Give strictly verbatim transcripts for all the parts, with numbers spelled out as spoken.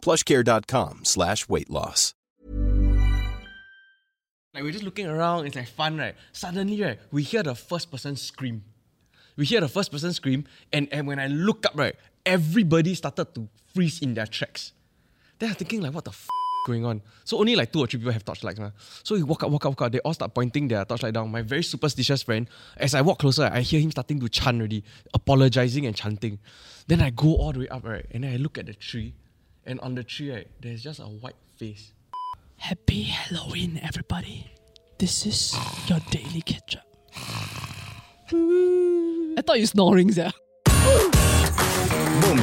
PlushCare.com slash weight loss. Like, we're just looking around, it's like fun, right? Suddenly, right, we hear the first person scream. We hear the first person scream, and, and when I look up, right, everybody started to freeze in their tracks. Then I'm thinking, like, what the f*** going on? So only like two or three people have torchlights, man. So we walk up, walk up, walk up, they all start pointing their torchlight down. My very superstitious friend, as I walk closer, I hear him starting to chant already, apologizing and chanting. Then I go all the way up, right, and then I look at the tree. And on the tree, right, there's just a white face. Happy Halloween, everybody. This is your daily catch-up. I thought you were snoring, yeah. Boom.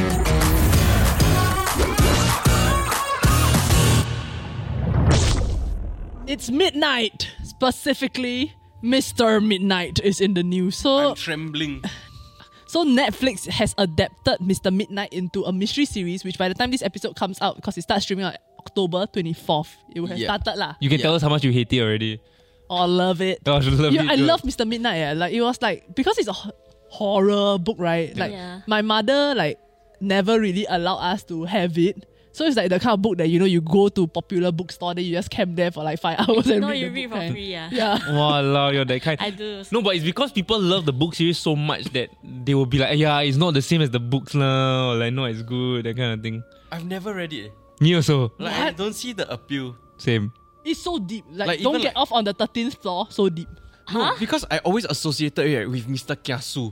It's midnight. Specifically, Mister Midnight is in the news. So I'm trembling. So Netflix has adapted Mister Midnight into a mystery series, which by the time this episode comes out, because it starts streaming on October twenty-fourth, it will have yeah. started lah. You can yeah. tell us how much you hate it already. Oh, I love it. Oh, I love you, it. I love Mister Midnight. Yeah. Like, it was like, because it's a ho- horror book, right? Like yeah. my mother like never really allowed us to have it. So it's like the kind of book that, you know, you go to popular bookstore, then you just camp there for like five hours and no, read the book. No, you read for free, yeah. yeah. Walao, you're that kind. I do. No, but it's because people love the book series so much that they will be like, yeah, it's not the same as the books now, like, no, it's good, that kind of thing. I've never read it. Me also. Like, what? I don't see the appeal. Same. It's so deep. Like, like don't get like, off on the thirteenth floor, so deep. No, huh? Because I always associated it with Mister Kiasu.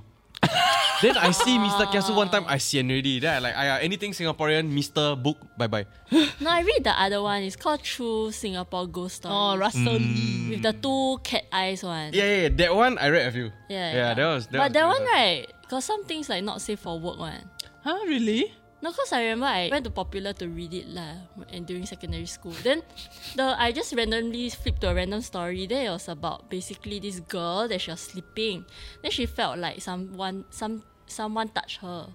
Then I see Mister Kiasu one time, I see already. Then I like, I, uh, anything Singaporean, Mister Book, bye-bye. No, I read the other one. It's called True Singapore Ghost Stories. Oh, Russell Lee. Mm. With the two cat eyes one. Yeah, yeah, yeah, that one I read a few. Yeah, yeah, yeah. That was... That but was that one, right, got some things like not safe for work one. Huh, really? No, because I remember I went to Popular to read it lah, and during secondary school. Then the I just randomly flipped to a random story. There it was about basically this girl that she was sleeping. Then she felt like someone some someone touched her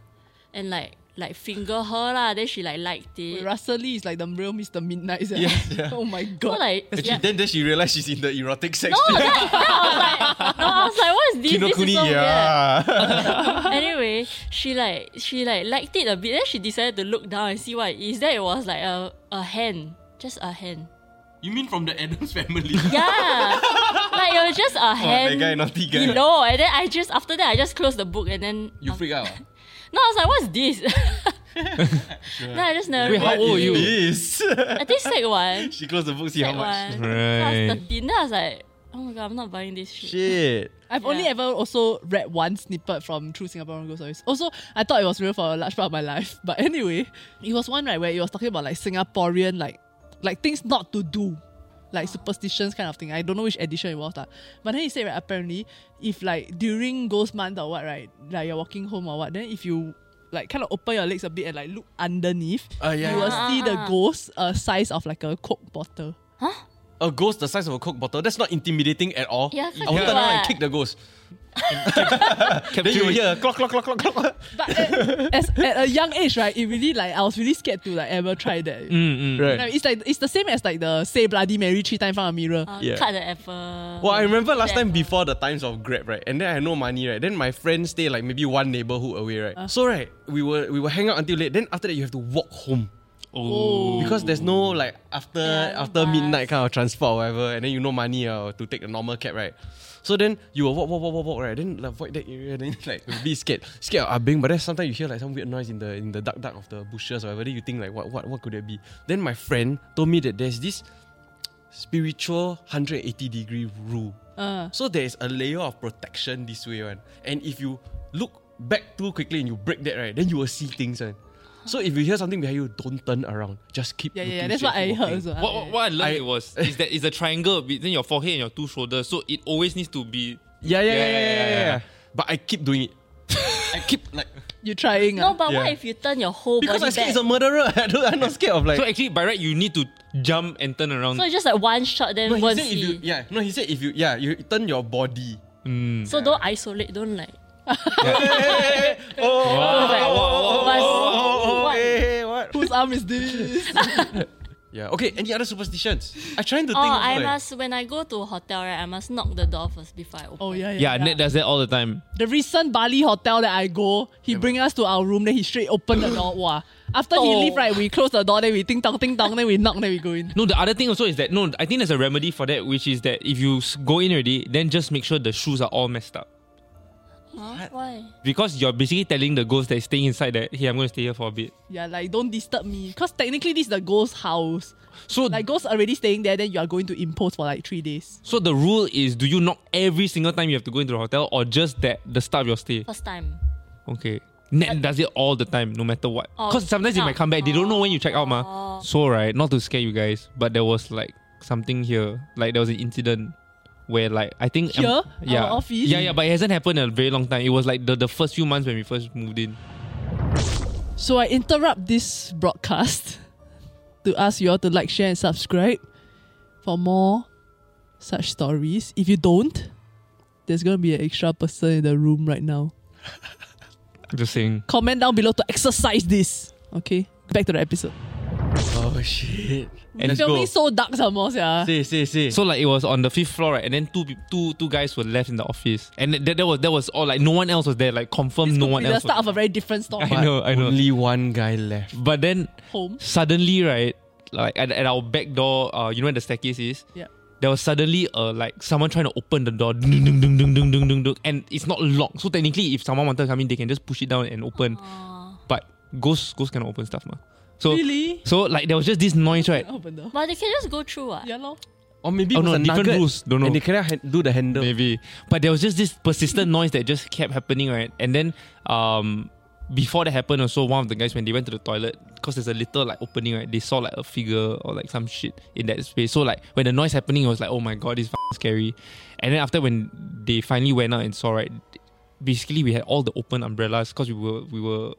and like like finger her lah. Then she like liked it. Wait, Russell Lee is like the real Mister Midnight. Yeah, yeah. Oh my god. So, like, yeah. she, then then she realised she's in the erotic section. No, that, that I was like, no, I was like, what is this? Kinokuni, this is so yeah. weird. Anyway, she like she like liked it a bit. Then she decided to look down and see what it is. Then it was like a a hand, just a hand. You mean from the Addams Family? Yeah. Like it was just a hand. Oh, that guy, naughty guy. You know, and then I just after that I just closed the book and then you freak out. No, I was like, what's this? Sure. No, I just never. Wait, how old are you? This? I think sec one. She closed the book, see how much. Right. I was thirteen. Then I was like, oh my god, I'm not buying this shit. Shit. I've yeah. only ever also read one snippet from True Singapore Ghost Stories. Also, I thought it was real for a large part of my life. But anyway, it was one right where it was talking about like Singaporean, like, like things not to do. Like superstitions kind of thing. I don't know which edition it was. But then he said, right, apparently, if like during ghost month or what, right, like you're walking home or what, then if you like kind of open your legs a bit and like look underneath, uh, yeah, you yeah. will uh, see uh, the ghost uh, size of like a Coke bottle. Huh? A ghost the size of a Coke bottle? That's not intimidating at all. Yeah, I would turn around and kick the ghost. Then you hear clock, clock, clock, clock, clock. But at, as, at a young age, right, it really like I was really scared to like ever try that. Mm, mm, right. Like, it's like it's the same as like the say Bloody Mary three times in front of a mirror. Uh, yeah. Cut the effort. Well, I remember last time before the times of Grab, right, and then I had no money, right. Then my friends stay like maybe one neighborhood away, right. Uh. So right, we were we were hang out until late. Then after that, you have to walk home. Oh. Because there's no like after yeah, after bus. midnight kind of transport or whatever, and then you no money uh, to take the normal cab, right? So then you will walk, walk, walk, walk, walk, right? Then like, avoid that area, then like be scared, scared of abing. But then sometimes you hear like some weird noise in the in the dark, dark of the bushes or whatever. Then you think like, what, what, what could that be? Then my friend told me that there's this spiritual one hundred eighty degree rule. Uh. So there is a layer of protection this way, one. And if you look back too quickly and you break that, right, then you will see things, one. So if you hear something behind you, don't turn around. Just keep yeah, looking. Yeah, yeah, that's what I heard also. What, what, what I learned I, was is that it's a triangle between your forehead and your two shoulders, so it always needs to be... Yeah, yeah, yeah, yeah, yeah. yeah, yeah, yeah. But I keep doing it. I keep like... You're trying. No, uh. but yeah. what if you turn your whole because body Because I'm scared back? He's a murderer. I don't, I'm not scared of like... So actually, by right, you need to jump and turn around. So it's just like one shot, then no, one he said if you, yeah, no, he said if you... Yeah, you turn your body. Mm. So yeah. don't isolate, don't like... Whose arm is this? Yeah. Okay, any other superstitions? I'm trying to oh, think of I like... must when I go to a hotel, right, I must knock the door first before I open. Oh yeah, yeah. Yeah, yeah. Ned does that all the time. The recent Bali hotel that I go, he yeah, bring us to our room, then he straight open the door. Wow. After oh. he leave, right, we close the door, then we ting tong ting tong, then we knock, then we go in. No, the other thing also is that no, I think there's a remedy for that, which is that if you go in already, then just make sure the shoes are all messed up. Huh? Why? Because you're basically telling the ghost that's staying inside that, hey, I'm going to stay here for a bit. Yeah, like, don't disturb me. Because technically, this is the ghost's house. So like, ghosts already staying there, then you are going to impose for like three days. So the rule is, do you knock every single time you have to go into the hotel or just that the start of your stay? First time. Okay. Ned does it all the time, no matter what. Because oh, sometimes it might come back. They don't know when you check oh. out, ma. So, right, not to scare you guys, but there was like something here. Like, there was an incident. Where like I think Here? Um, yeah. Our office? Yeah, yeah, but it hasn't happened in a very long time. It was like the, the first few months when we first moved in. So I interrupt this broadcast to ask you all to like, share and subscribe for more such stories. If you don't, there's gonna be an extra person in the room right now. Just saying. Comment down below to exercise this. Okay, back to the episode. Oh shit. And filming so dark some more, yeah. See, see, see. So like it was on the fifth floor, right? And then two two two guys were left in the office. And that, that was that was all like no one else was there. Like confirmed no one else. It's the start of a very different story. I know, I know. Only one guy left. But then home. Suddenly, right, like at, at our back door, uh, you know where the staircase is? Yeah. There was suddenly uh, like someone trying to open the door. And it's not locked. So technically if someone wanted to come in, they can just push it down and open. Aww. But ghosts ghosts cannot open stuff, ma. So, really? So like there was just this noise, right? But they can just go through, ah. Uh. Yeah, lor. Or maybe oh, it was no, a different nugget, rules. Don't know. And they cannot do the handle. Maybe. But there was just this persistent noise that just kept happening, right? And then, um, before that happened, also one of the guys when they went to the toilet, because there's a little like opening, right? They saw like a figure or like some shit in that space. So like when the noise happening, it was like, oh my god, this is f- scary. And then after when they finally went out and saw, right? Basically, we had all the open umbrellas because we were we were.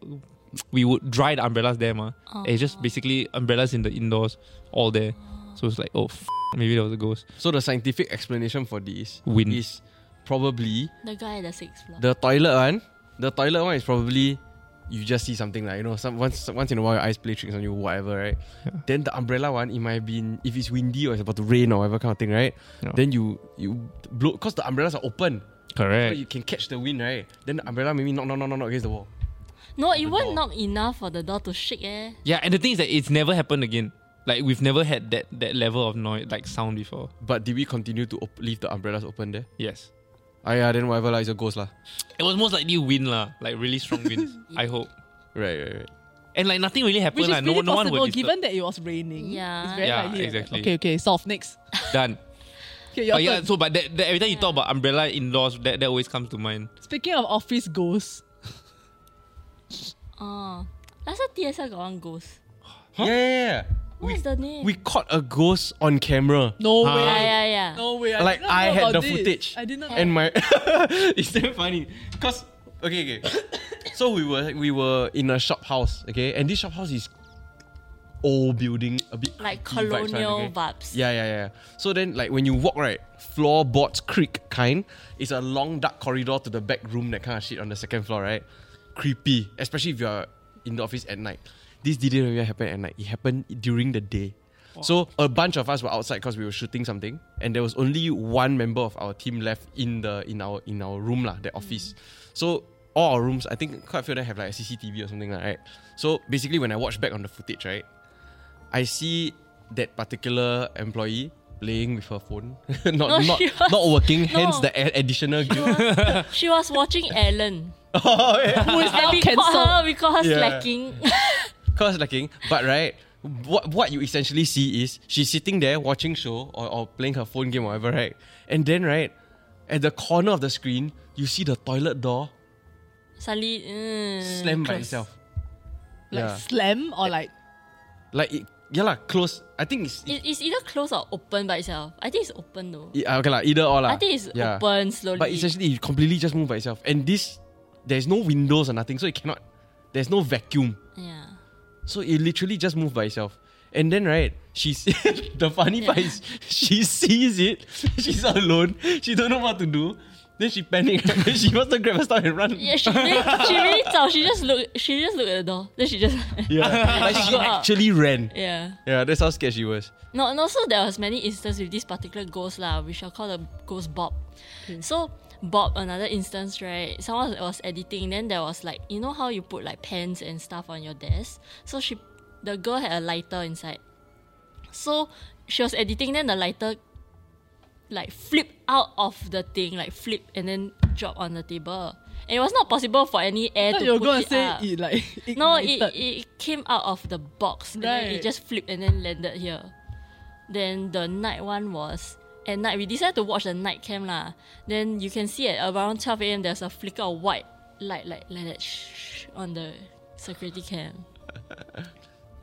We would dry the umbrellas there, ma. Oh. It's just basically umbrellas in the indoors, all there. So it's like, oh, f- maybe there was a ghost. So the scientific explanation for this Wind. is probably the guy at the sixth floor. The toilet one, the toilet one is probably you just see something like you know, some once once in a while your eyes play tricks on you, whatever, right? Yeah. Then the umbrella one, it might have been if it's windy or it's about to rain or whatever kind of thing, right? No. Then you you blow because the umbrellas are open, correct? So you can catch the wind, right? Then the umbrella maybe knock knock knock knock against the wall. No, it won't knock enough for the door to shake, eh? Yeah, and the thing is that it's never happened again. Like, we've never had that, that level of noise, like, sound before. But did we continue to op- leave the umbrellas open there? Yes. Ah, yeah, then whatever, lah, it's a ghost, lah. It was most likely wind, lah. Like, really strong winds. I hope. Right, right, right. And, like, nothing really happened, lah. Which is really no, possible, no one given that it was raining. Yeah. It's very yeah, likely. Exactly. Okay, okay, solve. Next. Done. Okay, your oh, yeah, so, but that, that, every time yeah. you talk about umbrella indoors, that, that always comes to mind. Speaking of office ghosts... Oh, last time T S L got one ghost. Huh? Yeah, yeah, yeah. What we, is the name? We caught a ghost on camera. No huh? way. Yeah, yeah, yeah. No way. I like, I had the this. footage. I did not. And my. It's so funny. Because, okay, okay. So we were we were in a shop house, okay? And this shop house is old building, a bit. Like colonial vibes. Right, okay? vibes. Yeah, yeah, yeah. So then, like, when you walk, right, floorboards creak kind. It's a long, dark corridor to the back room, that kind of shit on the second floor, right? Creepy, especially if you're in the office at night. This didn't really happen at night. It happened during the day. Wow. So a bunch of us were outside because we were shooting something, and there was only one member of our team left in the in our in our room lah, the office. Mm-hmm. So all our rooms, I think quite a few of them have like a C C T V or something like that. Right? So basically, when I watch back on the footage, right, I see that particular employee playing with her phone, not no, not, was, not working. No. Hence the a- additional. She was, she was watching Ellen. Oh, yeah. Who is now cancelled? We call her yeah. slacking. Call her slacking. But right, what what you essentially see is she's sitting there watching show or, or playing her phone game or whatever, right? And then right, at the corner of the screen, you see the toilet door suddenly mm, slam by itself. Like yeah. slam or like like it. Yeah lah, close. I think it's... It, it's either closed or open by itself. I think it's open though. It, okay lah, either or lah. I think it's yeah. open slowly. But essentially, it completely just moved by itself. And this, there's no windows or nothing, so it cannot... There's no vacuum. Yeah. So it literally just moved by itself. And then, right, she the funny yeah. part is she sees it. She's alone. She don't know what to do. Then she panicked. Then she wants to grab her stuff and run. Yeah, she really, she really thought she just looked. She just looked at the door. Then she just yeah, like she actually ran. Yeah, yeah, that's how scared she was. No, and also there was many instances with this particular ghost lah. We shall call the ghost Bob. Okay. So Bob, another instance, right? Someone was editing. Then there was like, you know how you put like pens and stuff on your desk. So she. The girl had a lighter inside. So she was editing, then the lighter like flipped out of the thing, like flipped and then dropped on the table. And it was not possible for any air to you push gonna it say up. It like ignited. No, it, it came out of the box. Right. And then it just flipped and then landed here. Then the night one was at night. We decided to watch the night cam lah. Then you can see at around twelve a.m. there's a flicker of white light like, like that shh, on the security cam. Huh?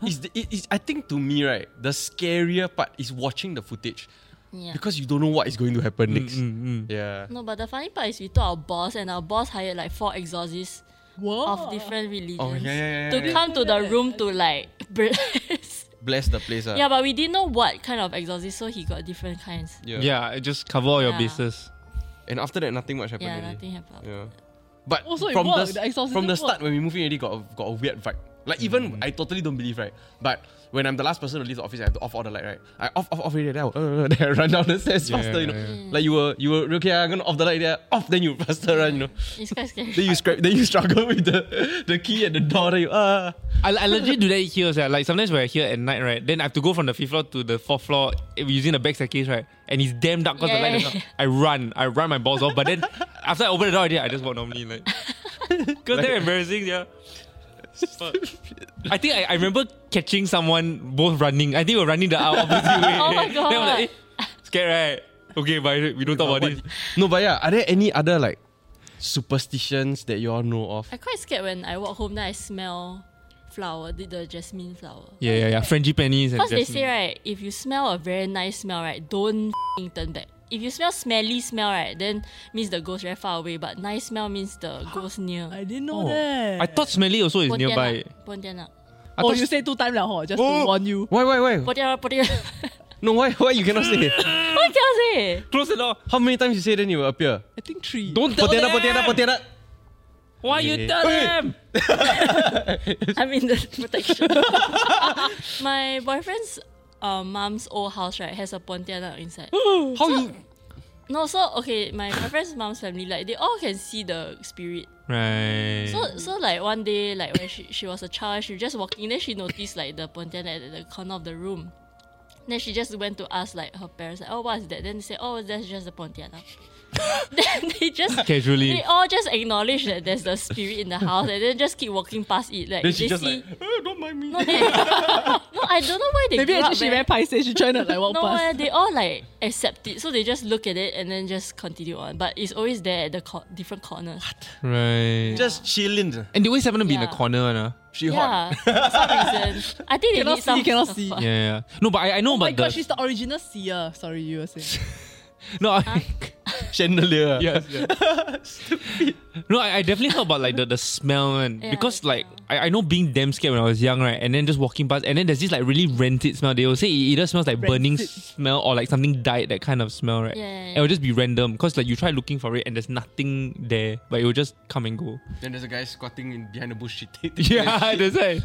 It's the, it, it's, I think to me, right, the scarier part is watching the footage. Yeah. Because you don't know what is going to happen next. Mm, mm, mm. Yeah. No, but the funny part is we told our boss, and our boss hired like four exorcists Whoa. of different religions oh, yeah, yeah, yeah, to yeah. come to the room to like bless. Bless the place. Uh. Yeah, but we didn't know what kind of exorcist, so he got different kinds. Yeah, yeah just cover all your yeah. bases. And after that, nothing much happened. Yeah, really. nothing happened. Yeah. But also, from, the, the from the start, when we moved in, already got a, got a weird vibe. Like even mm. I totally don't believe, right? But when I'm the last person to leave the office, I have to off all the light, right? I off off off already there. Uh, then I run down the stairs yeah, faster, you know. Yeah, yeah. Like you were you were okay. I'm gonna off the light there. Off, then you faster yeah. run, you know. It's quite scary. Then you scrap. Then you struggle with the, the key at the door. Then you ah. I I legit do that here. So like sometimes when I here at night, right? Then I have to go from the fifth floor to the fourth floor using the back staircase, right? And it's damn dark because yeah, the light is yeah, yeah. I run, I run my balls off. But then after I open the door, I, did, I just walk normally, like because they're embarrassing, yeah. I think I, I remember catching someone both running. I think we were running the opposite way. Oh my god! Then I'm like, eh, scared, right? Okay, but we don't talk about this. No, but yeah, are there any other like superstitions that you all know of? I'm quite scared when I walk home. Then I smell flower, the, the jasmine flower. Yeah, yeah, yeah. Frangipanies and jasmine. Because they say right, if you smell a very nice smell, right, don't f***ing turn back. If you smell smelly smell, right, then means the ghost very far away. But nice smell means the ghost near. I didn't know oh. that. I thought smelly also is Pontianak. Nearby. Pontianak. I oh, you say two times lah, just oh. to warn you. Why, why, why? Pontianak, Pontianak. No, why, why you cannot say? Why cannot say? Close the door. How many times you say then it will appear? I think three. Don't tell Pontianak, them. Pontianak, Pontianak. Why yeah. you tell them? I'm in the protection. My boyfriend's. Uh, mom's old house, right, has a Pontianak inside. How so, you? No, so okay, my friend's mom's family, like they all can see the spirit. Right. So, so like one day, like when she, she was a child, she was just walking, then she noticed like the Pontianak at the corner of the room. Then she just went to ask like her parents, like, oh, what's that? Then they say, oh, that's just a Pontianak. Then they just casually, they all just acknowledge that there's the spirit in the house, and then just keep walking past it. Like then she they just see, like, oh, don't mind me. No, they, no, I don't know why they. Maybe actually she very paiseh. She trying to like walk no, past. No, uh, they all like accept it, so they just look at it and then just continue on. But it's always there at the co- different corners. What? Right. Yeah. Just chilling. And they always happen to be yeah. in the corner, nah. She yeah, hot. For some reason. I think they need see, some. You cannot see. Yeah, yeah. No, but I, I know. Oh my god, the... she's the original seer. Sorry, you were saying. No, I huh? Chandelier. Yes, yes. Stupid. No, I, I definitely heard about like the, the smell and yeah, because like I, I know being damn scared when I was young, right? And then just walking past, and then there's this like really rancid smell. They will say it either smells like rancid. burning smell or like something died, that kind of smell, right? Yeah, yeah, yeah. It will just be random because like you try looking for it and there's nothing there, but it will just come and go. Then there's a guy squatting in behind the bush. Yeah, that's right.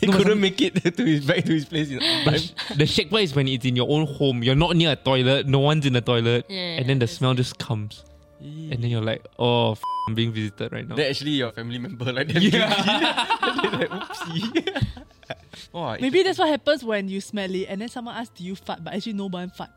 He no, couldn't make it to his back to his place. You know, the shake part is when it's in your own home. You're not near a toilet. No one's in the toilet, yeah, yeah, and then the smell just comes. And then you're like, oh, f- I'm being visited right now. They're actually your family member, like that. Yeah. Like, oopsie. Oh, maybe that's what happens when you smell it, and then someone asks, do you fart? But actually, no one fart.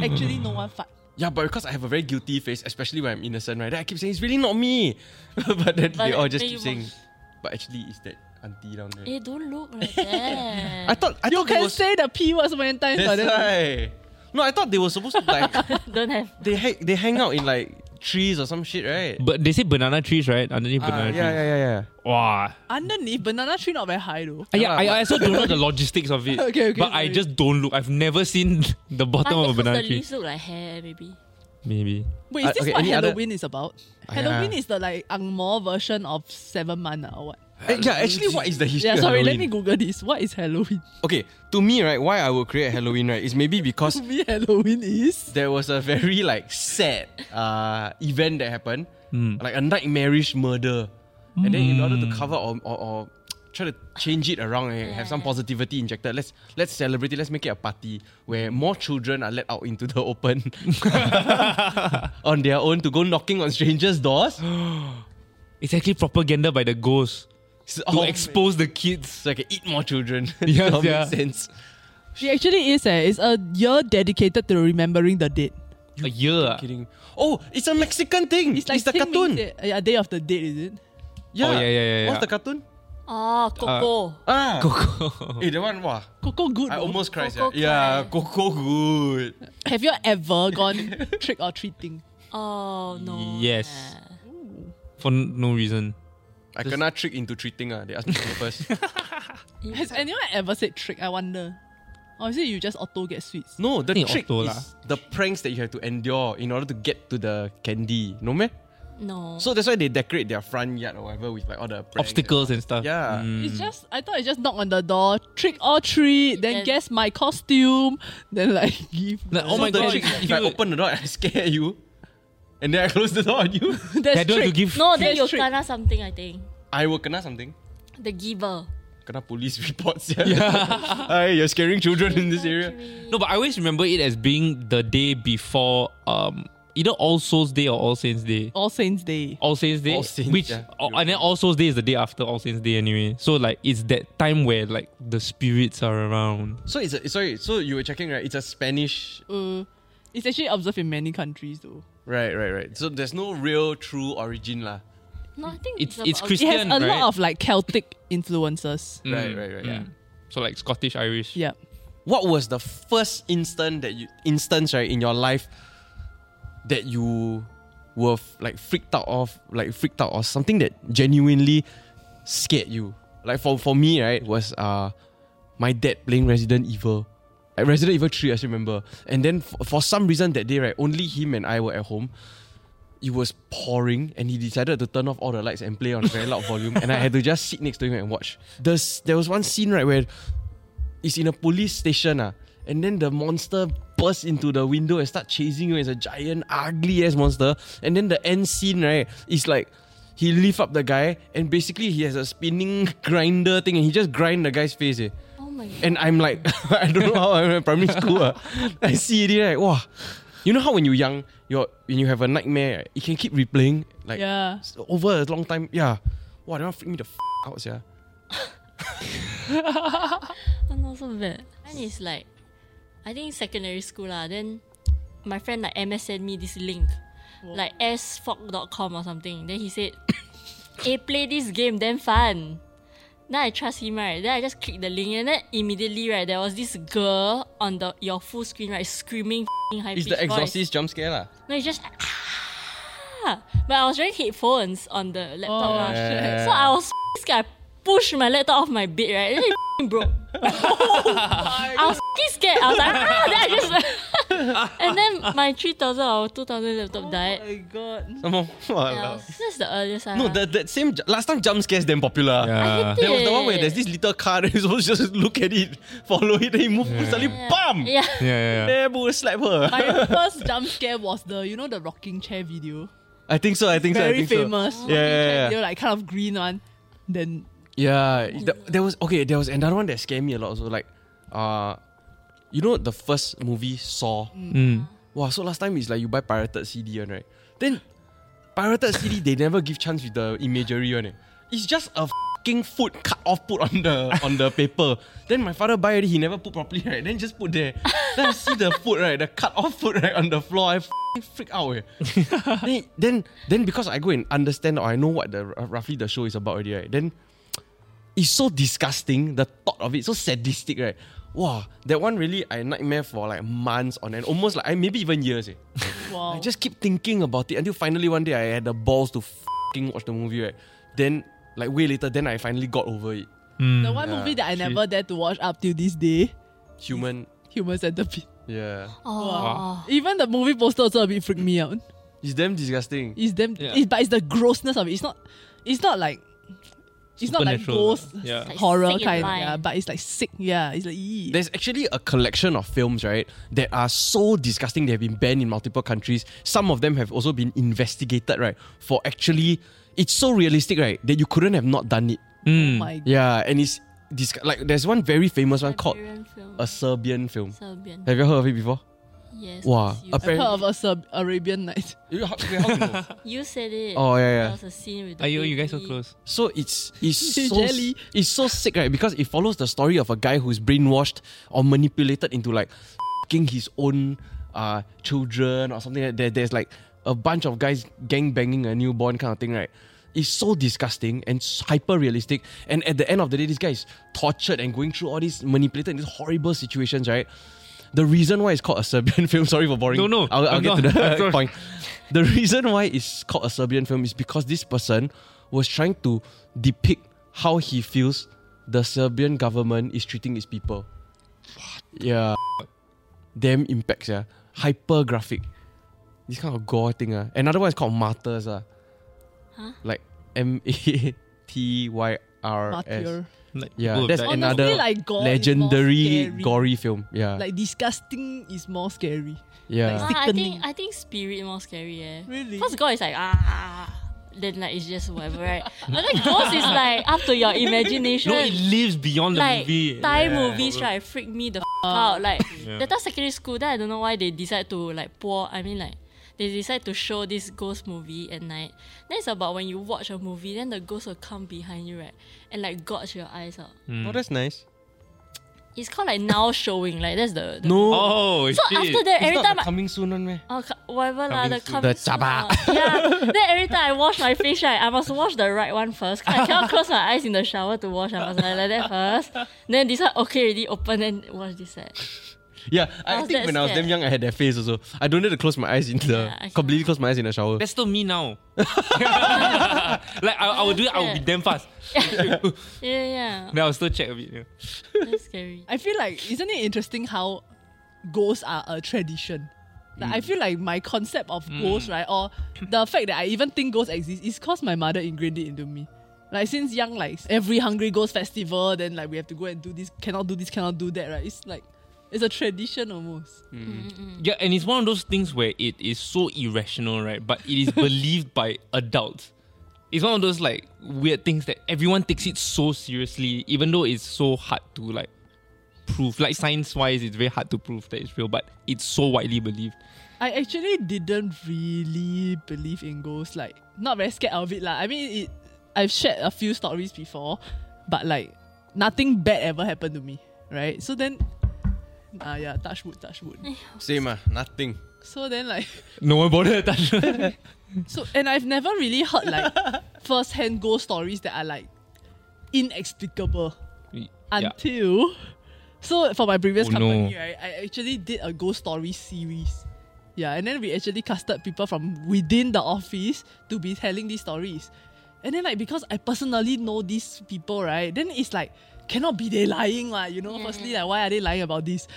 actually, no one fart. Yeah, but because I have a very guilty face, especially when I'm innocent, right? Then I keep saying, it's really not me. But then but they all just keep saying, must... but actually, it's that auntie down there. Eh, don't look like that. I thought I you thought can was... say the P word so many times. That's right. No, I thought they were supposed to like. Don't have. They hang. They hang out in like trees or some shit, right? But they say banana trees, right? Underneath uh, banana yeah, trees. Yeah, yeah, yeah, yeah. Wow. Underneath banana tree, not very high though. Uh, yeah, I, I also don't know the logistics of it. Okay, okay. But sorry. I just don't look. I've never seen the bottom of a banana tree. The leaves look like hair, maybe. Maybe. Wait, is uh, this okay, what Halloween other... is about? Uh, Halloween yeah. is the like angmoh version of Seven Man or what? Uh, yeah, actually, what is the history? Yeah, sorry, of let me Google this. What is Halloween? Okay, to me, right, why I will create Halloween, right, is maybe because to me, Halloween is there was a very like sad uh event that happened, mm. like a nightmarish murder, mm. and then in order to cover or or, or try to change it around and have some positivity injected. Let's let's celebrate it. Let's make it a party where more children are let out into the open on their own to go knocking on strangers' doors. It's actually propaganda by the ghosts to oh, expose man. the kids so I can eat more children. Yes, that yeah. makes sense. It actually is. Eh. It's a year dedicated to remembering the dead. A year? I'm kidding. Oh, it's a Mexican thing. It's like it's the cartoon. A day of the dead, is it? Yeah. Oh, yeah, yeah, yeah, yeah. What's the cartoon? Oh, Coco. Uh, ah, Coco. Hey, that one, wow. Coco good. I almost cried. Coco yeah. yeah, Coco good. Have you ever gone trick or treating? Oh, no. Yes. Ooh. For n- no reason. I Just... cannot trick into treating. Uh. They asked me to go first. Has anyone ever said trick, I wonder? Or is it you just auto get sweets? No, the trick auto is la. the pranks that you have to endure in order to get to the candy. No meh? No. So that's why they decorate their front yard or whatever with like all the obstacles and stuff. Yeah. Mm. It's just, I thought it's just knock on the door, trick or treat, then and guess my costume, then like give. Like, oh so my god, trick, if I open the door and I scare you, and then I close the door on you. That's trick. Give no, then you'll kena something, I think. I will kena something? The giver. Kena police reports. Yeah. yeah. Ay, you're scaring children trick in this area. Treat. No, but I always remember it as being the day before um either All Souls Day or All Saints Day. All Saints Day. All Saints Day. All Saints, which yeah. And then All Souls Day is the day after All Saints Day anyway. So like it's that time where like the spirits are around. So it's a, sorry. So you were checking, right? It's a Spanish. Uh, it's actually observed in many countries though. Right, right, right. So there's no real true origin lah. No, I think it's it's, it's Christian. It has a right? lot of like Celtic influences. Mm. Right, right, right. Yeah. Mm. So like Scottish, Irish. Yeah. What was the first instant that you instance right in your life? That you were f- like freaked out of, like freaked out or something that genuinely scared you. Like for, for me, right, was uh, my dad playing Resident Evil. Like Resident Evil three, I still remember. And then f- for some reason that day, right, only him and I were at home. It was pouring and he decided to turn off all the lights and play on a very loud volume. And I had to just sit next to him and watch. There's, there was one scene, right, where it's in a police station, ah. And then the monster bursts into the window and starts chasing you. It's a giant, ugly-ass monster. And then the end scene, right, is like he lifts up the guy and basically he has a spinning grinder thing and he just grinds the guy's face. Eh. Oh my god. And I'm like, I don't know how I'm in primary school. Uh, I see it, like, wow. You know how when you're young, you're, when you have a nightmare, right, it can keep replaying like yeah. over a long time. Yeah. Wow, that one freaked me the f*** out, yeah. I'm not so bad. And it's like, I think secondary school lah. Then my friend like M S N me this link, Whoa. like s f o g dot com or something. Then he said, "Hey, play this game, damn fun." Then I trust him, right? Then I just click the link, and then immediately, right, there was this girl on the your full screen, right, screaming high pitched voice. It's the Exorcist jump scare lah. No, it's just ah. But I was wearing headphones on the laptop oh, lah, yeah. so I was scared. I pushed my laptop off my bed, right? Then it broke. I was scared. I was like, ah, then I just and then my three thousand or two thousand laptop died. Oh my god. Someone, wow, yeah, wow. This is the earliest I No, that, that same last time jump scares damn popular. Yeah. I hate it. There was the one where there's this little car that you're supposed to just look at it, follow it, then you move, yeah. suddenly yeah. BAM! Yeah. Yeah, yeah, yeah. There, slap her. My first jump scare was the, you know, the rocking chair video? I think so, I think Very so. Very famous. So. Yeah, yeah, yeah. Video, like kind of green one. Then... Yeah, th- there was okay. There was another one that scared me a lot. So like, uh, you know the first movie Saw. Mm. Wow. So last time it's like you buy pirated C D one, right? Then pirated C D they never give chance with the imagery one. Eh. It's just a fucking foot cut off put on the on the paper. Then my father buy it. He never put properly right. Then just put there. Then I see the foot right, the cut off foot right on the floor. I fucking freak out. Eh. then, then then because I go and understand or I know what the roughly the show is about already. Right. Then. It's so disgusting, the thought of it, so sadistic, right? Wow, that one really I nightmare for like months on end, almost like maybe even years. Eh. Wow. I just keep thinking about it until finally one day I had the balls to fucking watch the movie, right? Then, like way later, then I finally got over it. Mm. The one yeah, movie that I never dare to watch up till this day. Human Human Centipede. Yeah. Oh. Wow. Even the movie poster also a bit freaked me out. It's damn disgusting. It's damn, yeah. it's, but it's the grossness of it. It's not, it's not like, it's not like ghost yeah. horror like kind, yeah, but it's like sick. Yeah, it's like. Ee. There's actually a collection of films, right, that are so disgusting. They have been banned in multiple countries. Some of them have also been investigated, right, for actually, it's so realistic, right, that you couldn't have not done it. Mm. Oh my God. Yeah, and it's disg- like there's one very famous one called film. A Serbian Film. Serbian. Have you heard of it before? Yes. Wow. I've heard of a Sub- Arabian Night. You, how, how you, know? You said it. Oh yeah, yeah. There was a scene with the. Are you, you guys so close? So it's it's so it's so sick, right? Because it follows the story of a guy who's brainwashed or manipulated into like f***ing his own uh, children or something like that. There's like a bunch of guys gang banging a newborn kind of thing, right? It's so disgusting and hyper realistic. And at the end of the day, this guy is tortured and going through all these manipulated and these horrible situations, right? The reason why it's called A Serbian Film, sorry for boring. No, no. I'll, I'll get not, to that point. The reason why it's called A Serbian Film is because this person was trying to depict how he feels the Serbian government is treating its people. What? Yeah. Damn impacts, yeah. Hyper graphic. This kind of gore thing. Uh. Another one is called Martyrs. Uh. Huh? Like M A T Y R S. Like, yeah, that's honestly, another like, gore legendary gory film. Yeah, like disgusting is more scary. Yeah, like, ah, I think I think spirit more scary. Yeah, really. Because gore is like ah, then like it's just whatever, right? But like ghost is like up to your imagination. No, it lives beyond like, the movie. Thai yeah. movies right freak me the f- out. Like yeah. that time secondary school, then I don't know why they decide to like pour. I mean like. They decide to show this ghost movie at night. Then it's about when you watch a movie, then the ghost will come behind you, right? And like gouge your eyes out. Mm. Oh, that's nice. It's called like now showing, like that's the, the no. Oh, so shit. After that, it's every time the coming soon one, man. Oh, whatever lah. The coming the soon. The yeah. Then every time I wash my face, right, I must wash the right one first. Cause I cannot close my eyes in the shower to wash. I must like, like that first. Then this one okay already open and wash this side. Yeah, I, I think when scared. I was damn young, I had that face also. I don't need to close my eyes in the yeah, completely close my eyes in the shower. That's still me now. Like I, I would do it, I would be damn fast. Yeah, yeah. Then I'll still check a bit. Yeah. That's scary. I feel like isn't it interesting how ghosts are a tradition? Like, mm. I feel like my concept of mm. ghosts, right, or the fact that I even think ghosts exist is because my mother ingrained it into me. Like since young, like every Hungry Ghost Festival, then like we have to go and do this, cannot do this, cannot do that, right? It's like. It's a tradition almost. Mm. Yeah, and it's one of those things where it is so irrational, right? But it is believed by adults. It's one of those like weird things that everyone takes it so seriously, even though it's so hard to like prove. Like science-wise, it's very hard to prove that it's real, but it's so widely believed. I actually didn't really believe in ghosts. Like, not very scared of it lah. I mean, it, I've shared a few stories before, but like nothing bad ever happened to me, right? So then. Ah uh, yeah, touch wood, touch wood. Same ah, uh, nothing. So then like... no one bothered to touch wood. So, and I've never really heard like first-hand ghost stories that are like inexplicable. Yeah. Until... So for my previous oh, company, no. right, I actually did a ghost story series. Yeah, and then we actually casted people from within the office to be telling these stories. And then like because I personally know these people, right, then it's like... Cannot be they lying, like, you know. Yeah. Firstly, like, why are they lying about this?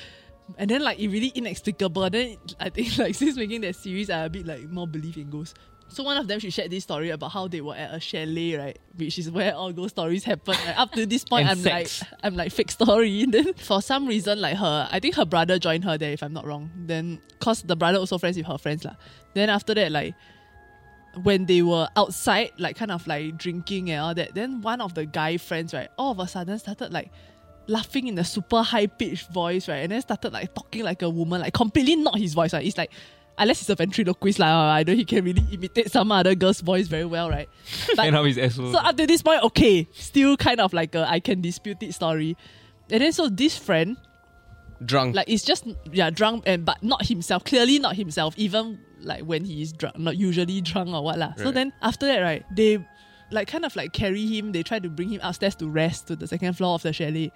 And then, like, it really inexplicable. Then I think, like, since making that series, I a bit like more believe in ghosts. So one of them, she shared this story about how they were at a chalet, right, which is where all ghost stories happen. Like, up to this point, I'm sex. like, I'm like fake story. Then for some reason, like her, I think her brother joined her there, if I'm not wrong. Then, cause the brother also friends with her friends, lah. Then after that, like. When they were outside, like kind of like drinking and all that, then one of the guy friends, right, all of a sudden started like laughing in a super high-pitched voice, right, and then started like talking like a woman, like completely not his voice, right? It's like, unless he's a ventriloquist, like, I know he can really imitate some other girl's voice very well, right? But, and how his asshole. So up to this point, okay, still kind of like a I can dispute it story. And then so this friend... Drunk. Like it's just, yeah, drunk, and but not himself, clearly not himself, even... Like when he is drunk, not usually drunk or what lah. Right. So then after that, right, they like kind of like carry him. They try to bring him upstairs to rest to the second floor of the chalet.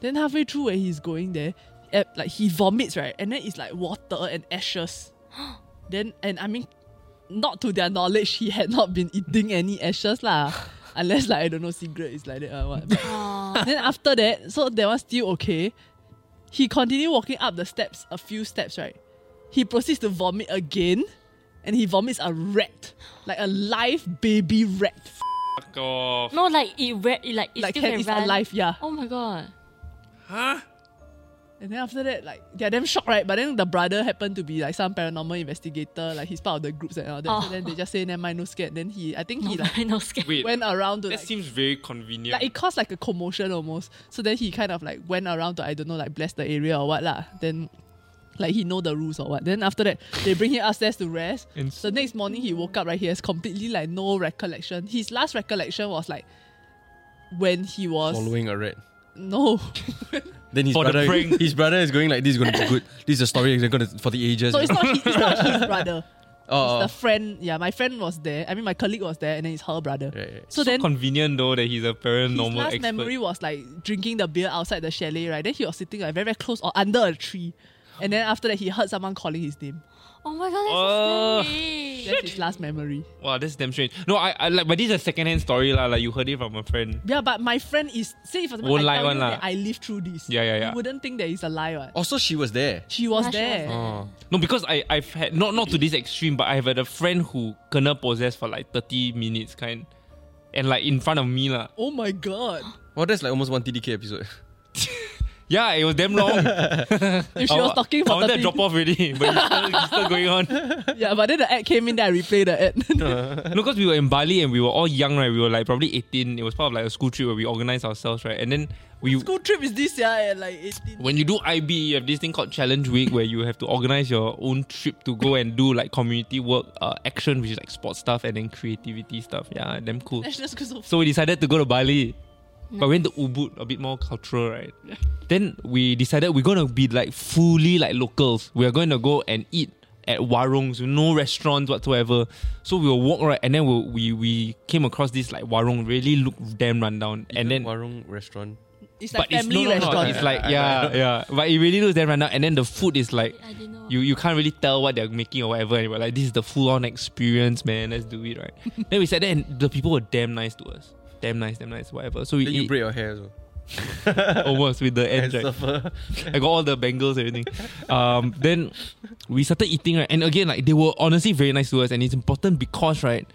Then halfway through when he's going there, like he vomits, right, and then it's like water and ashes. Then and I mean, not to their knowledge, he had not been eating any ashes lah, unless like I don't know, cigarette is like that or what. Then after that, so that was still okay. He continued walking up the steps, a few steps, right? He proceeds to vomit again, and he vomits a rat, like a live baby rat. Fuck off. No, like it rat, it, like it like still can is run. Alive, yeah. Oh my god. Huh? And then after that, like, they're damn shocked, right? But then the brother happened to be like some paranormal investigator, like he's part of the groups and all that. Oh. So then they just say, never mind, no scared. Then he, I think he no, like, no scared. Wait, went around to that like, seems very convenient. Like, it caused like a commotion almost. So then he kind of like went around to, I don't know, like bless the area or what lah. Then, like, he know the rules or what. Then after that, they bring him upstairs to rest. And the next morning he woke up, right? He has completely like no recollection. His last recollection was like when he was following a rat. No. Then his brother, the his brother is going like, this is going to be good. This is a story going to for the ages. So it's not his, it's not his brother. Oh, it's the friend. Yeah, my friend was there. I mean, my colleague was there, and then it's her brother. Right, right. So, so then, convenient though that he's a paranormal. His last expert. memory was like drinking the beer outside the chalet, right? Then he was sitting like very, very close or under a tree, and then after that he heard someone calling his name. Oh my god, that's uh, scary. Shit. That's his last memory. Wow, that's damn strange. No, I, I like, but this is a secondhand story lah. Like you heard it from a friend. Yeah, but my friend is say for example, I tell you that I lived through this. Yeah, yeah, yeah. You wouldn't think that it's a lie, what? Also, she was there. She was yeah, there. She was there. Oh. No, because I, I've had not not to this extreme, but I've had a friend who kena possessed for like thirty minutes, kind, and like in front of me lah. Oh my god. Well, that's like almost one T D K episode. Yeah, it was damn long. If she oh, was talking for I wanted to drop off already, but it's still, it's still going on. Yeah, but then the ad came in, then I replayed the ad. No, because we were in Bali and we were all young, right? We were like probably eighteen. It was part of like a school trip where we organized ourselves, right? And then we... School trip is this, yeah, at like eighteen. When you do I B, you have this thing called Challenge Week where you have to organize your own trip to go and do like community work, uh, action, which is like sports stuff and then creativity stuff. Yeah, damn cool. So we decided to go to Bali. Nice. But we went to Ubud, a bit more cultural, right? Yeah. Then we decided we're going to be like fully like locals. We're going to go and eat at warungs, no restaurants whatsoever. So we will walk, right? And then we'll, we we came across this like warung, really looked damn rundown. Even and then warung restaurant. It's like but family it's, no, restaurant. No, no, it's like, yeah, yeah. But it really looks damn rundown. And then the food is like, I didn't know. You, you can't really tell what they're making or whatever. And we're like, this is the full-on experience, man. Let's do it, right? Then we sat there and the people were damn nice to us. Damn nice, damn nice, whatever. So we then you eat. Braid your hair as well. Almost with the edge, right? I got all the bangles, everything. Um, then we started eating, right? And again, like they were honestly very nice to us, and it's important because, right,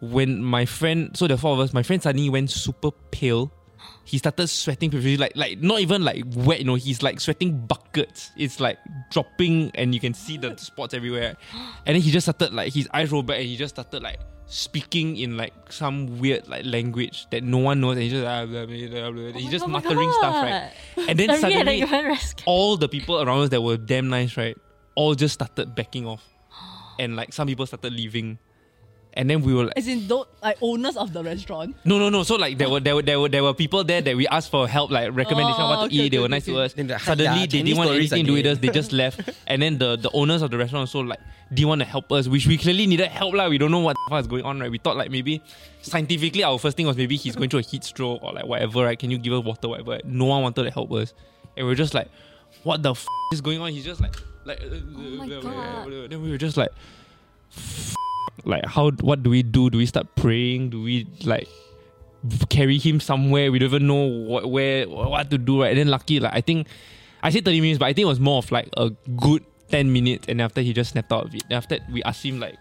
when my friend, so the four of us, my friend suddenly went super pale. He started sweating profusely, like like not even like wet, you know. He's like sweating buckets. It's like dropping, and you can see the spots everywhere. And then he just started like his eyes rolled back, and he just started like. Speaking in like some weird like language that no one knows, and he's just ah, blah, blah, blah, blah. Oh he's just God, muttering stuff, right? And then suddenly, all the people around us that were damn nice, right, all just started backing off, and like some people started leaving, and then we were like, as in don't like owners of the restaurant. No, no, no. So like there were there were there were there were people there that we asked for help, like recommendation oh, what to okay, eat. Okay, they were nice okay. to us. The, suddenly, yeah, they Chinese didn't want anything to do with us. They just left, and then the the owners of the restaurant also like. Do you want to help us? Which we clearly needed help lah. We don't know what the fuck is going on, right? We thought like maybe scientifically our first thing was maybe he's going through a heat stroke or like whatever, right? Can you give us water, whatever? No one wanted to help us, and we were just like, what the fuck is going on? He's just like, like, oh my God. Then we were just like, fuck. Like how? What do we do? Do we start praying? Do we like carry him somewhere? We don't even know what, where, what to do, right? And then lucky like I think I said thirty minutes, but I think it was more of like a good. ten minutes and after he just snapped out of it. And after that, we asked him like...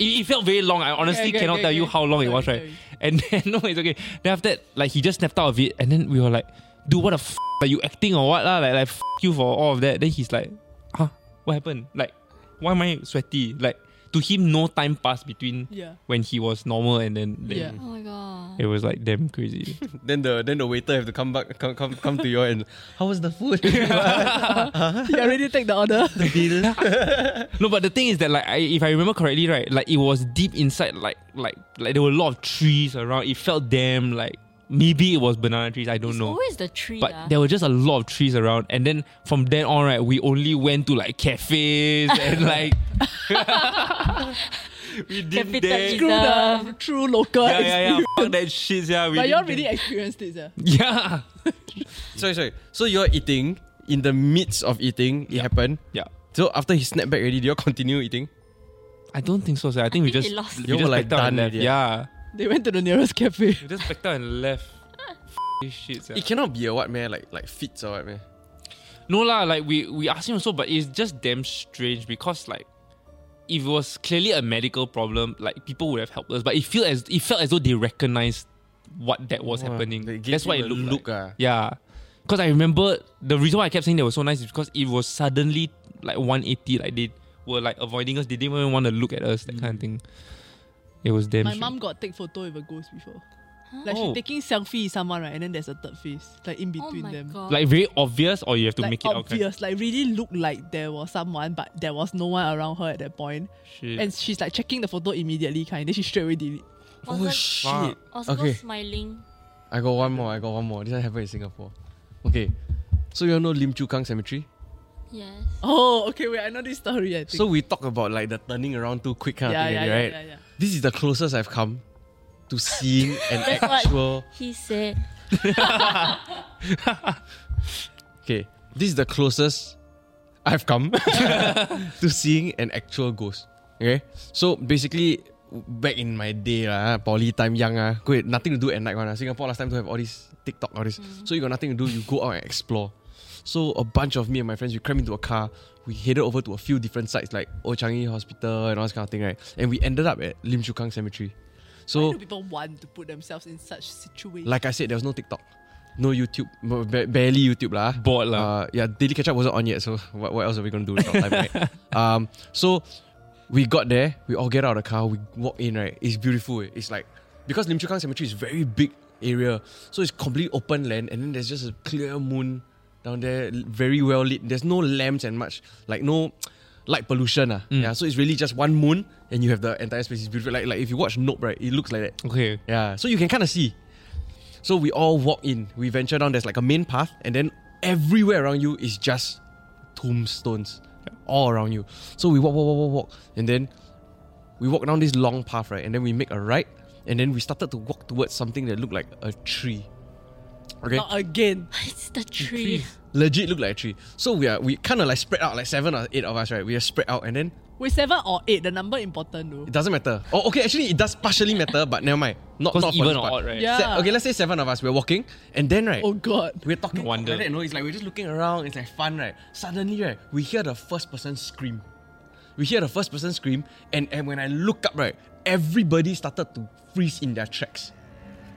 It, it felt very long. I honestly okay, okay, cannot okay, tell okay. you how long sorry, it was, right? Sorry. And then, no, it's okay. Then after that, like he just snapped out of it and then we were like, dude, what the f***? Are you acting or what? Like, like f*** you for all of that. Then he's like, huh? What happened? Like, why am I sweaty? Like, to him, no time passed between yeah. when he was normal and then... then yeah. Oh my god. It was like damn crazy. Then the then the waiter have to come back, come come, come to your end. How was the food? You already take the order. The bill. No, but the thing is that like, I, if I remember correctly, right, like it was deep inside, like like like there were a lot of trees around. It felt damn like maybe it was banana trees. I don't it's know. Always the tree. But ah. there were just a lot of trees around, and then from then on, right, we only went to like cafes and like we did that. Screw the true local. Yeah, yeah, yeah. Fuck that shit, yeah. We but y'all really experienced it, yeah. Yeah. sorry, sorry. So you're eating in the midst of eating. It yeah. happened. Yeah. So after he snapped back, already, do y'all continue eating? I don't think so. Sir. I think, I think we just lost. We just like done that. Yeah. They went to the nearest cafe. They just backed out and left. F***ing shit, yeah. It cannot be a what, man? Like, like fits or what, man? No lah, like we, we asked him also, but it's just damn strange because like if it was clearly a medical problem, like people would have helped us, but it feel as it felt as though they recognized what that was oh, happening. That's why it looked look, like. Uh. Yeah. Because I remember the reason why I kept saying they were so nice is because it was suddenly like one eighty, like they were like avoiding us. They didn't even want to look at us, that mm. kind of thing. It was damn My strange. Mum got take photo with a ghost before. Like oh. she's taking selfie with someone, right? And then there's a third face, like in between oh them. God. Like very obvious, or you have to like make it obvious. Okay? Like really look like there was someone, but there was no one around her at that point. Shit. And she's like checking the photo immediately, kind. Of. Then she straight away delete. Was oh shit! Fuck. Also okay. smiling. I got one more. I got one more. This happened in Singapore. Okay, so you all know Lim Chu Kang Cemetery? Yes. Oh, okay. Wait, I know this story. I think. So we talk about like the turning around too quick kind yeah, of thing, yeah, yeah, right? Yeah, yeah, yeah. This is the closest I've come to seeing an That's actual. What he said. Okay, this is the closest I've come to seeing an actual ghost. Okay, so basically back in my day lah, poly time, young ah, nothing to do at night one. Right? Singapore last time to have all this TikTok, all this. Mm. So you got nothing to do, you go out and explore. So a bunch of me and my friends, we crammed into a car. We headed over to a few different sites like O Changi Hospital and all this kind of thing, right? And we ended up at Lim Chu Kang Cemetery. So, why do people want to put themselves in such situations? Like I said, there was no TikTok, no YouTube, ba- barely YouTube lah. Bored lah. Uh, yeah, Daily Catch Up wasn't on yet, so what, what else are we going to do? Time, right? um, so we got there, we all get out of the car, we walk in, right? It's beautiful. Eh? It's like, because Lim Chu Kang Cemetery is very big area, so it's completely open land, and then there's just a clear moon down there, very well lit. There's no lamps and much, like no... light pollution ah. Mm. Yeah, so it's really just one moon and you have the entire space. It's beautiful. Like, like if you watch Nope, right, it looks like that. Okay. Yeah, so you can kind of see. So we all walk in. We venture down. There's like a main path and then everywhere around you is just tombstones all around you. So we walk, walk, walk, walk, walk. And then we walk down this long path, right? And then we make a right and then we started to walk towards something that looked like a tree. Okay. Not again. It's the tree. Legit look like a tree. So we are we kind of like spread out, like seven or eight of us, right? We are spread out and then... Wait, seven or eight? The number important though. It doesn't matter. Oh, okay, actually it does partially matter, but never mind. Not, not even or odd, right? Yeah. Se- okay, let's say seven of us, we're walking and then, right? Oh God. We're talking no wonder. Like that, you know? It's like we're just looking around, it's like fun, right? Suddenly, right, we hear the first person scream. We hear the first person scream and, and when I look up, right, everybody started to freeze in their tracks.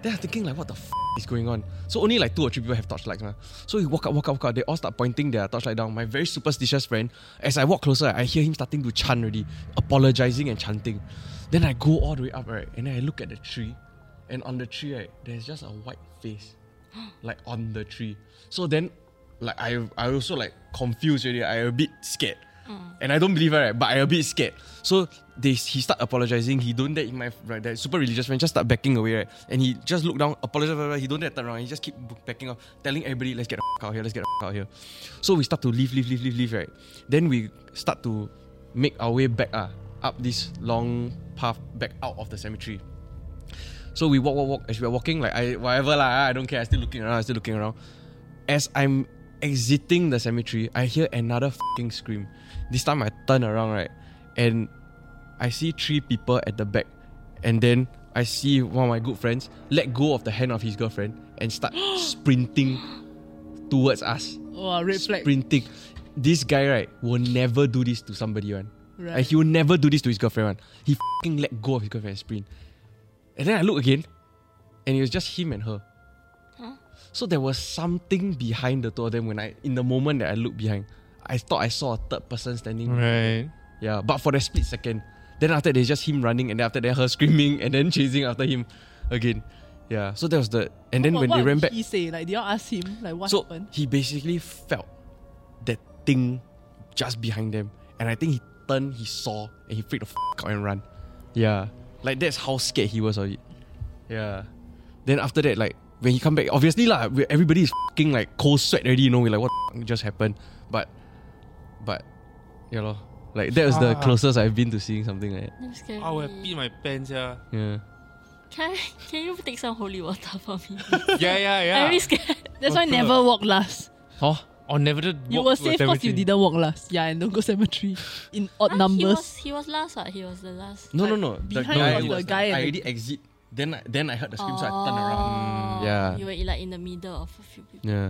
Then I'm thinking like, what the f*** is going on? So only like two or three people have torchlights. Huh? So we walk up, walk up, walk up. They all start pointing their torchlight down. My very superstitious friend, as I walk closer, I hear him starting to chant already. Apologizing and chanting. Then I go all the way up, right? And then I look at the tree. And on the tree, right, there's just a white face. Like on the tree. So then, like I I also like confused already. I a bit scared. Mm. And I don't believe her, right? But I a bit scared. So... They, he start apologizing. He don't dare in my right, that super religious friend just start backing away, right? And he just look down, apologize. He don't dare turn around. He just keep backing off, telling everybody, "Let's get the f- out here. Let's get the f- out here." So we start to leave, leave, leave, leave, leave, right? Then we start to make our way back, ah, uh, up this long path back out of the cemetery. So we walk, walk, walk. As we are walking, like I, whatever lah, I don't care. I still looking around. I still looking around. As I'm exiting the cemetery, I hear another fucking scream. This time I turn around, right, and I see three people at the back and then I see one of my good friends let go of the hand of his girlfriend and start sprinting towards us. Oh, red flag. Sprinting. This guy, right, will never do this to somebody, one. Right. Like, he will never do this to his girlfriend, one. He f***ing let go of his girlfriend and sprint. And then I look again and it was just him and her. Huh? So there was something behind the two of them when I, in the moment that I looked behind, I thought I saw a third person standing. Right. Yeah, but for the split second. Then after there's just him running and then after that her screaming and then chasing after him again. Yeah, so that was the... And then oh, when they ran back... What did he say? Like, did y'all ask him? Like, what so happened? So, he basically felt that thing just behind them. And I think he turned, he saw, and he freaked the f*** out and ran. Yeah. Like, that's how scared he was of it. Yeah. Then after that, like, when he come back... Obviously, lah, everybody is f***ing, like, cold sweat already, you know? We're like, what the f*** just happened? But... But... You know... Like that was ah. the closest I've been to seeing something like that. I would have peed my pants, yeah. Yeah. Can I, Can you take some holy water for me? yeah, yeah, yeah. I'm really scared. That's water. Why I never walk last. Huh? Or never did walk. You were safe because you didn't walk last. Yeah, and don't go cemetery in odd ah, numbers. He was, he was last, what? He was the last. No, no, no. The guy, was the guy. I already exit. Then, I, then I heard the scream, oh, so I turned around. Mm, yeah. You were like in the middle of a few people. Yeah.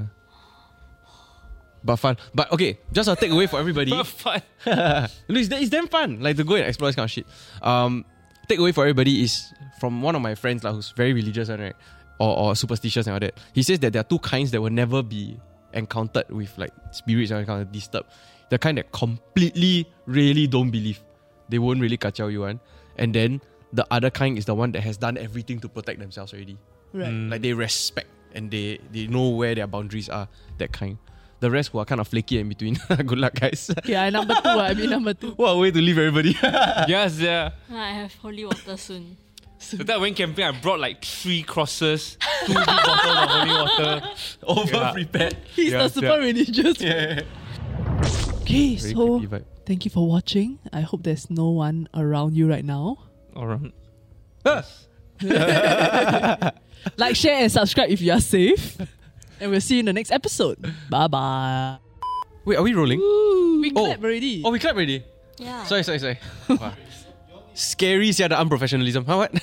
But fun. But okay, just a takeaway for everybody. But fun. it's, it's damn fun, like, to go and explore this kind of shit. Um, takeaway for everybody is from one of my friends, like, who's very religious, right? Or, or superstitious and all that. He says that there are two kinds that will never be encountered with, like, spirits and kind of disturbed. The kind that completely really don't believe. They won't really kacau you one. And then the other kind is the one that has done everything to protect themselves already. Right. Mm. Like, they respect and they, they know where their boundaries are. That kind. The rest who are kind of flaky in between. Good luck, guys. Yeah, number two. I mean, number two. What a way to leave everybody. Yes, yeah. I have holy water soon. soon. That I went camping, I brought like three crosses, two big bottles of holy water. Over prepared. Yeah. He's yeah, the super yeah. religious. Yeah. Okay, very so thank you for watching. I hope there's no one around you right now. Around. Like, share, and subscribe if you are safe. And we'll see you in the next episode. Bye-bye. Wait, are we rolling? Ooh, we clap oh. already. Oh, we clap already? Yeah. Sorry, sorry, sorry. Wow. Scary, yeah, the unprofessionalism. How what?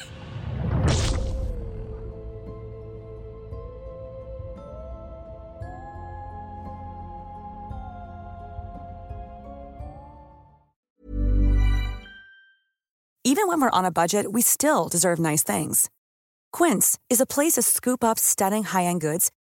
Even when we're on a budget, we still deserve nice things. Quince is a place to scoop up stunning high-end goods